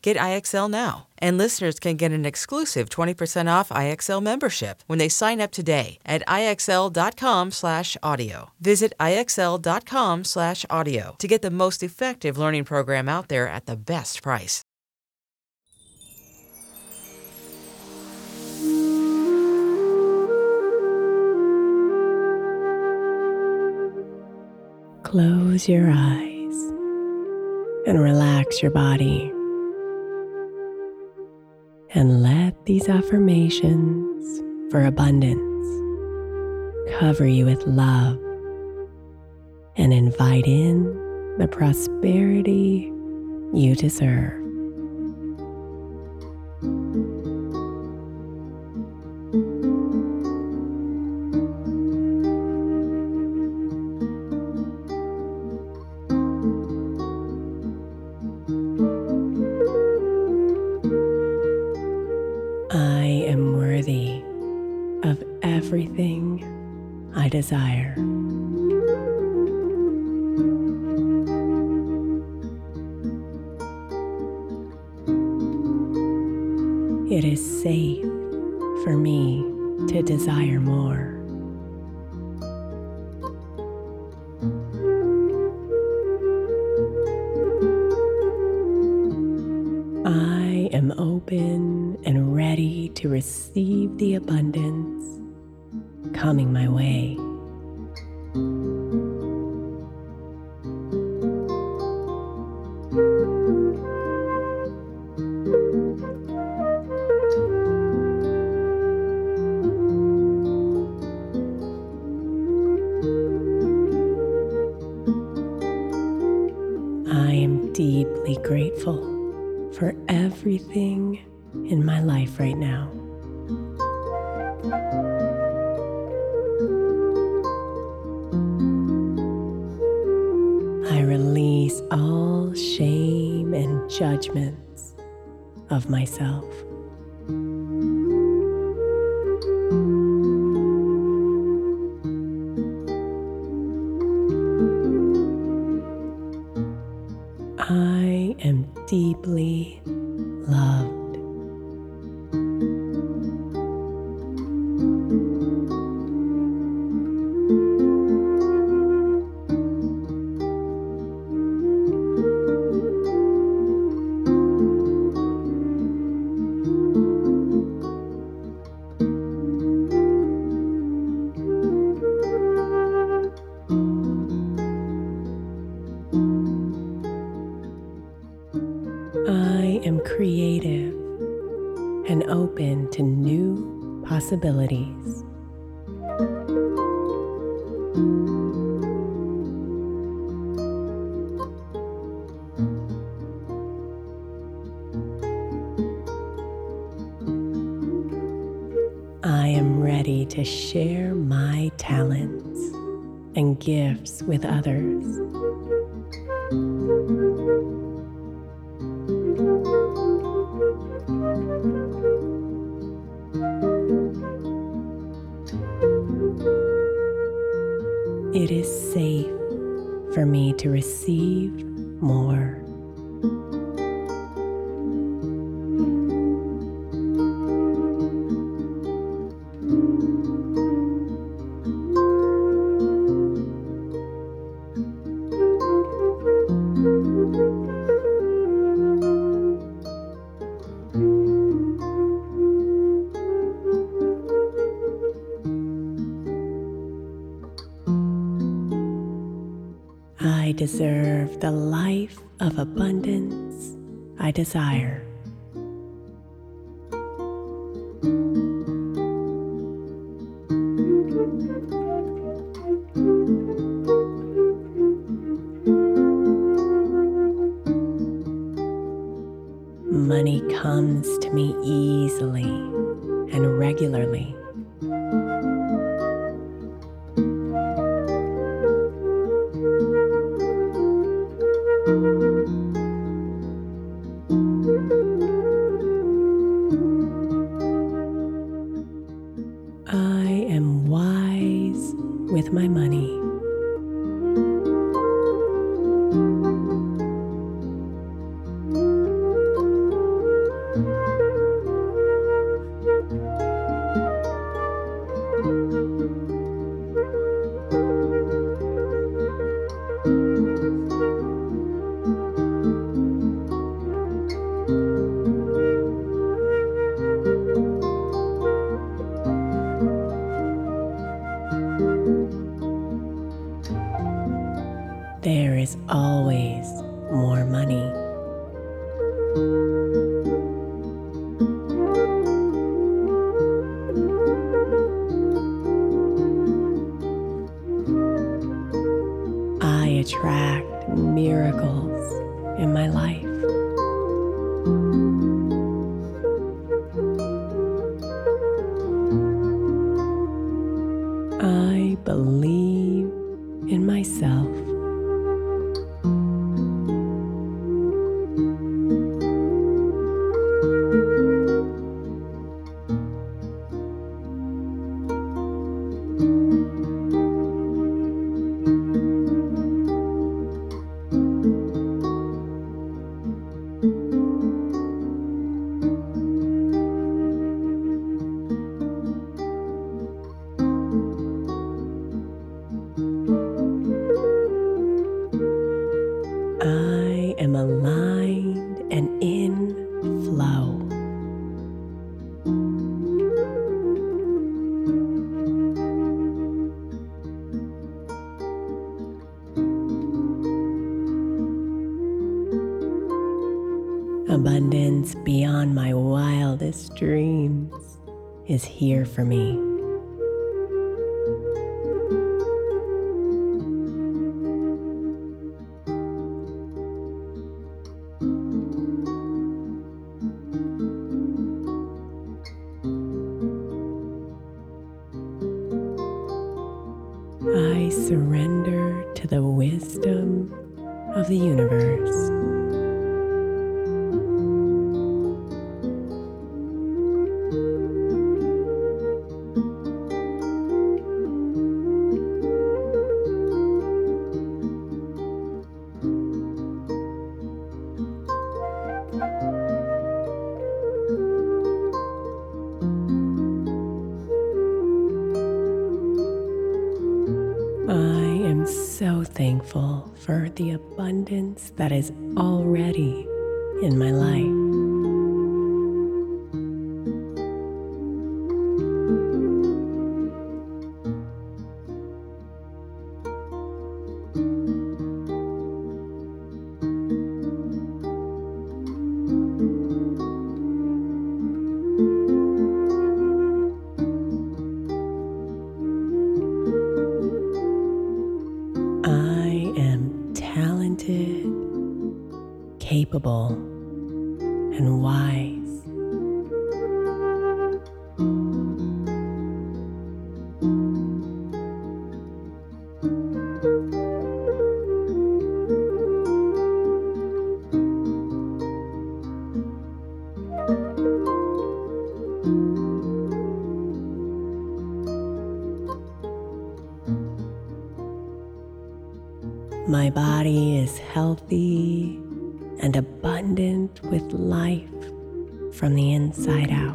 Get IXL now, and listeners can get an exclusive 20% off IXL membership when they sign up today at IXL.com/audio. Visit IXL.com/audio to get the most effective learning program out there at the best price. Close your eyes and relax your body. And let these affirmations for abundance cover you with love and invite in the prosperity you deserve. Everything I desire. It is safe for me to desire more. I am open and ready to receive the abundance coming my way. I am deeply grateful for everything in my life right now. Release all shame and judgments of myself. I am deeply loved. I am creative and open to new possibilities. I am ready to share my talents and gifts with others. It is safe for me to receive more. I deserve the life of abundance I desire. Money comes to me easily and regularly. I am wise with my money. There is always more money. I attract miracles in my life. I believe in myself. I am aligned and in flow. Abundance beyond my wildest dreams is here for me. I surrender to the wisdom of the universe. grateful for the abundance that is already in my life. Capable and wise. My body is healthy and abundant with life from the inside out.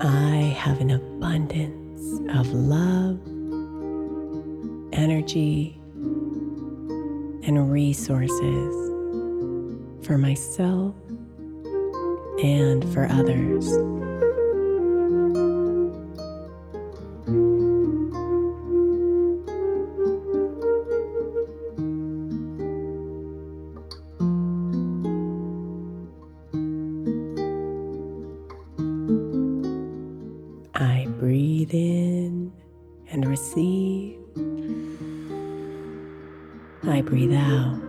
I have an abundance of love, energy, and resources for myself and for others. I breathe in and receive. I breathe out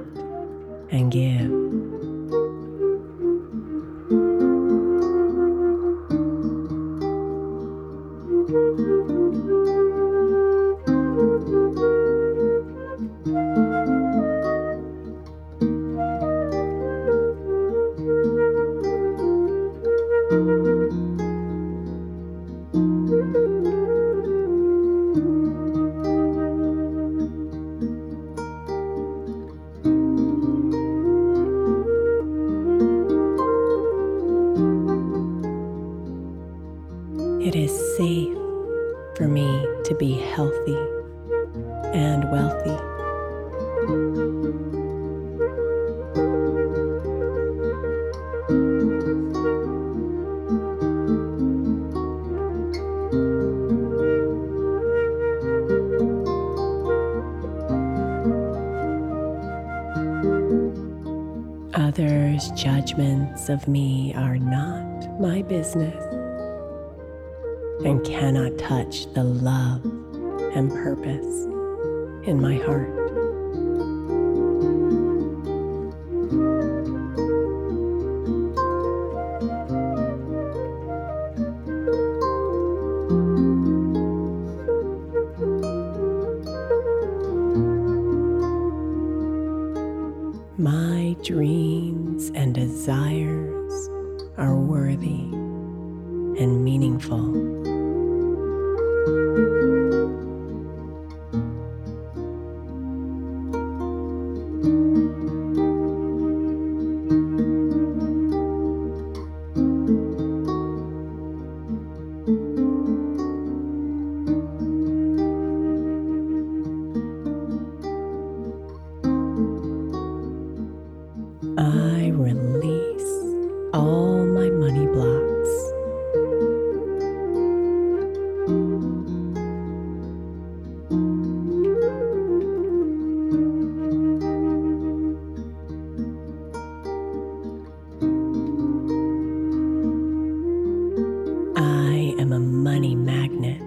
and give. It is safe for me to be healthy and wealthy. Others' judgments of me are not my business, and cannot touch the love and purpose in my heart. My dreams and desires are worthy and meaningful. I release all my money blocks. I am a money magnet.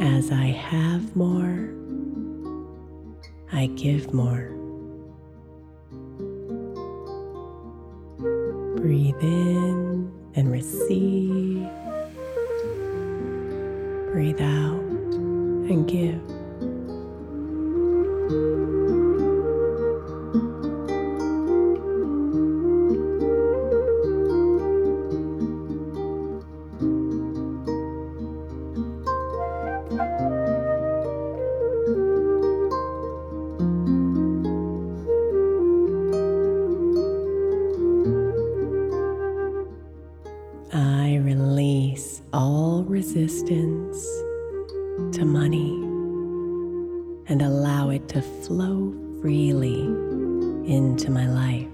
As I have more, I give more. Breathe in and receive. Breathe out and give. I release all resistance to money and allow it to flow freely into my life.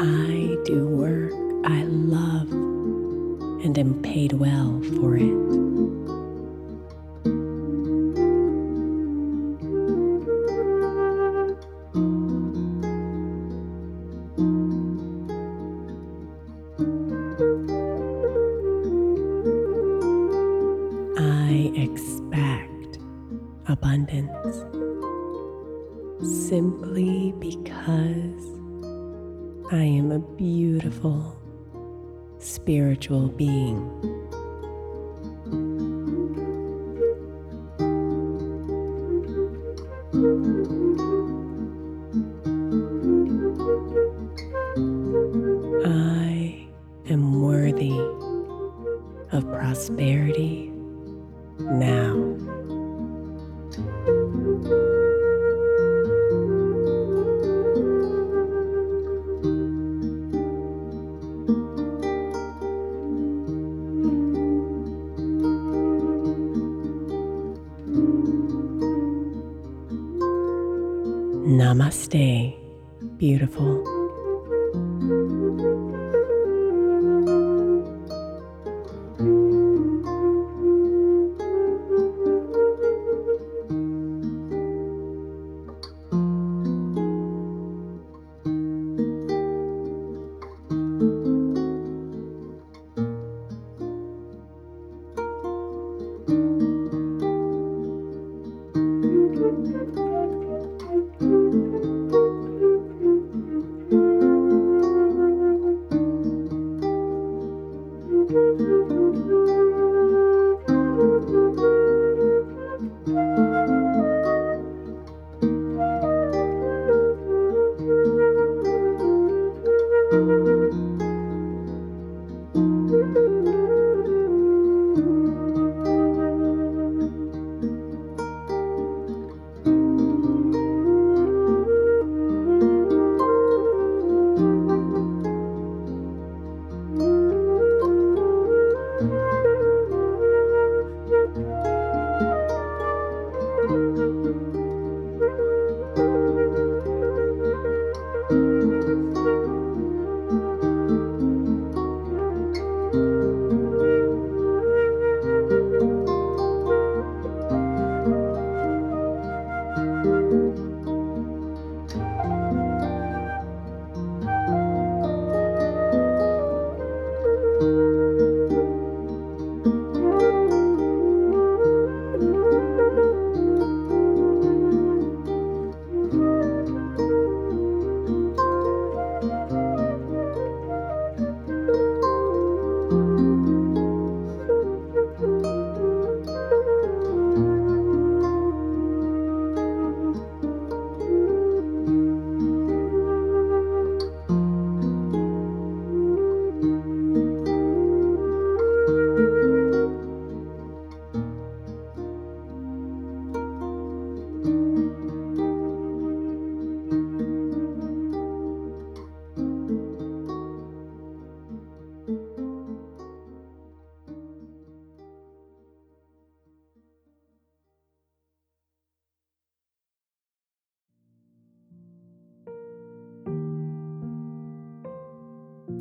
I do work I love and am paid well for it. I expect abundance simply because I am a beautiful spiritual being. I am worthy of prosperity now. Namaste, beautiful.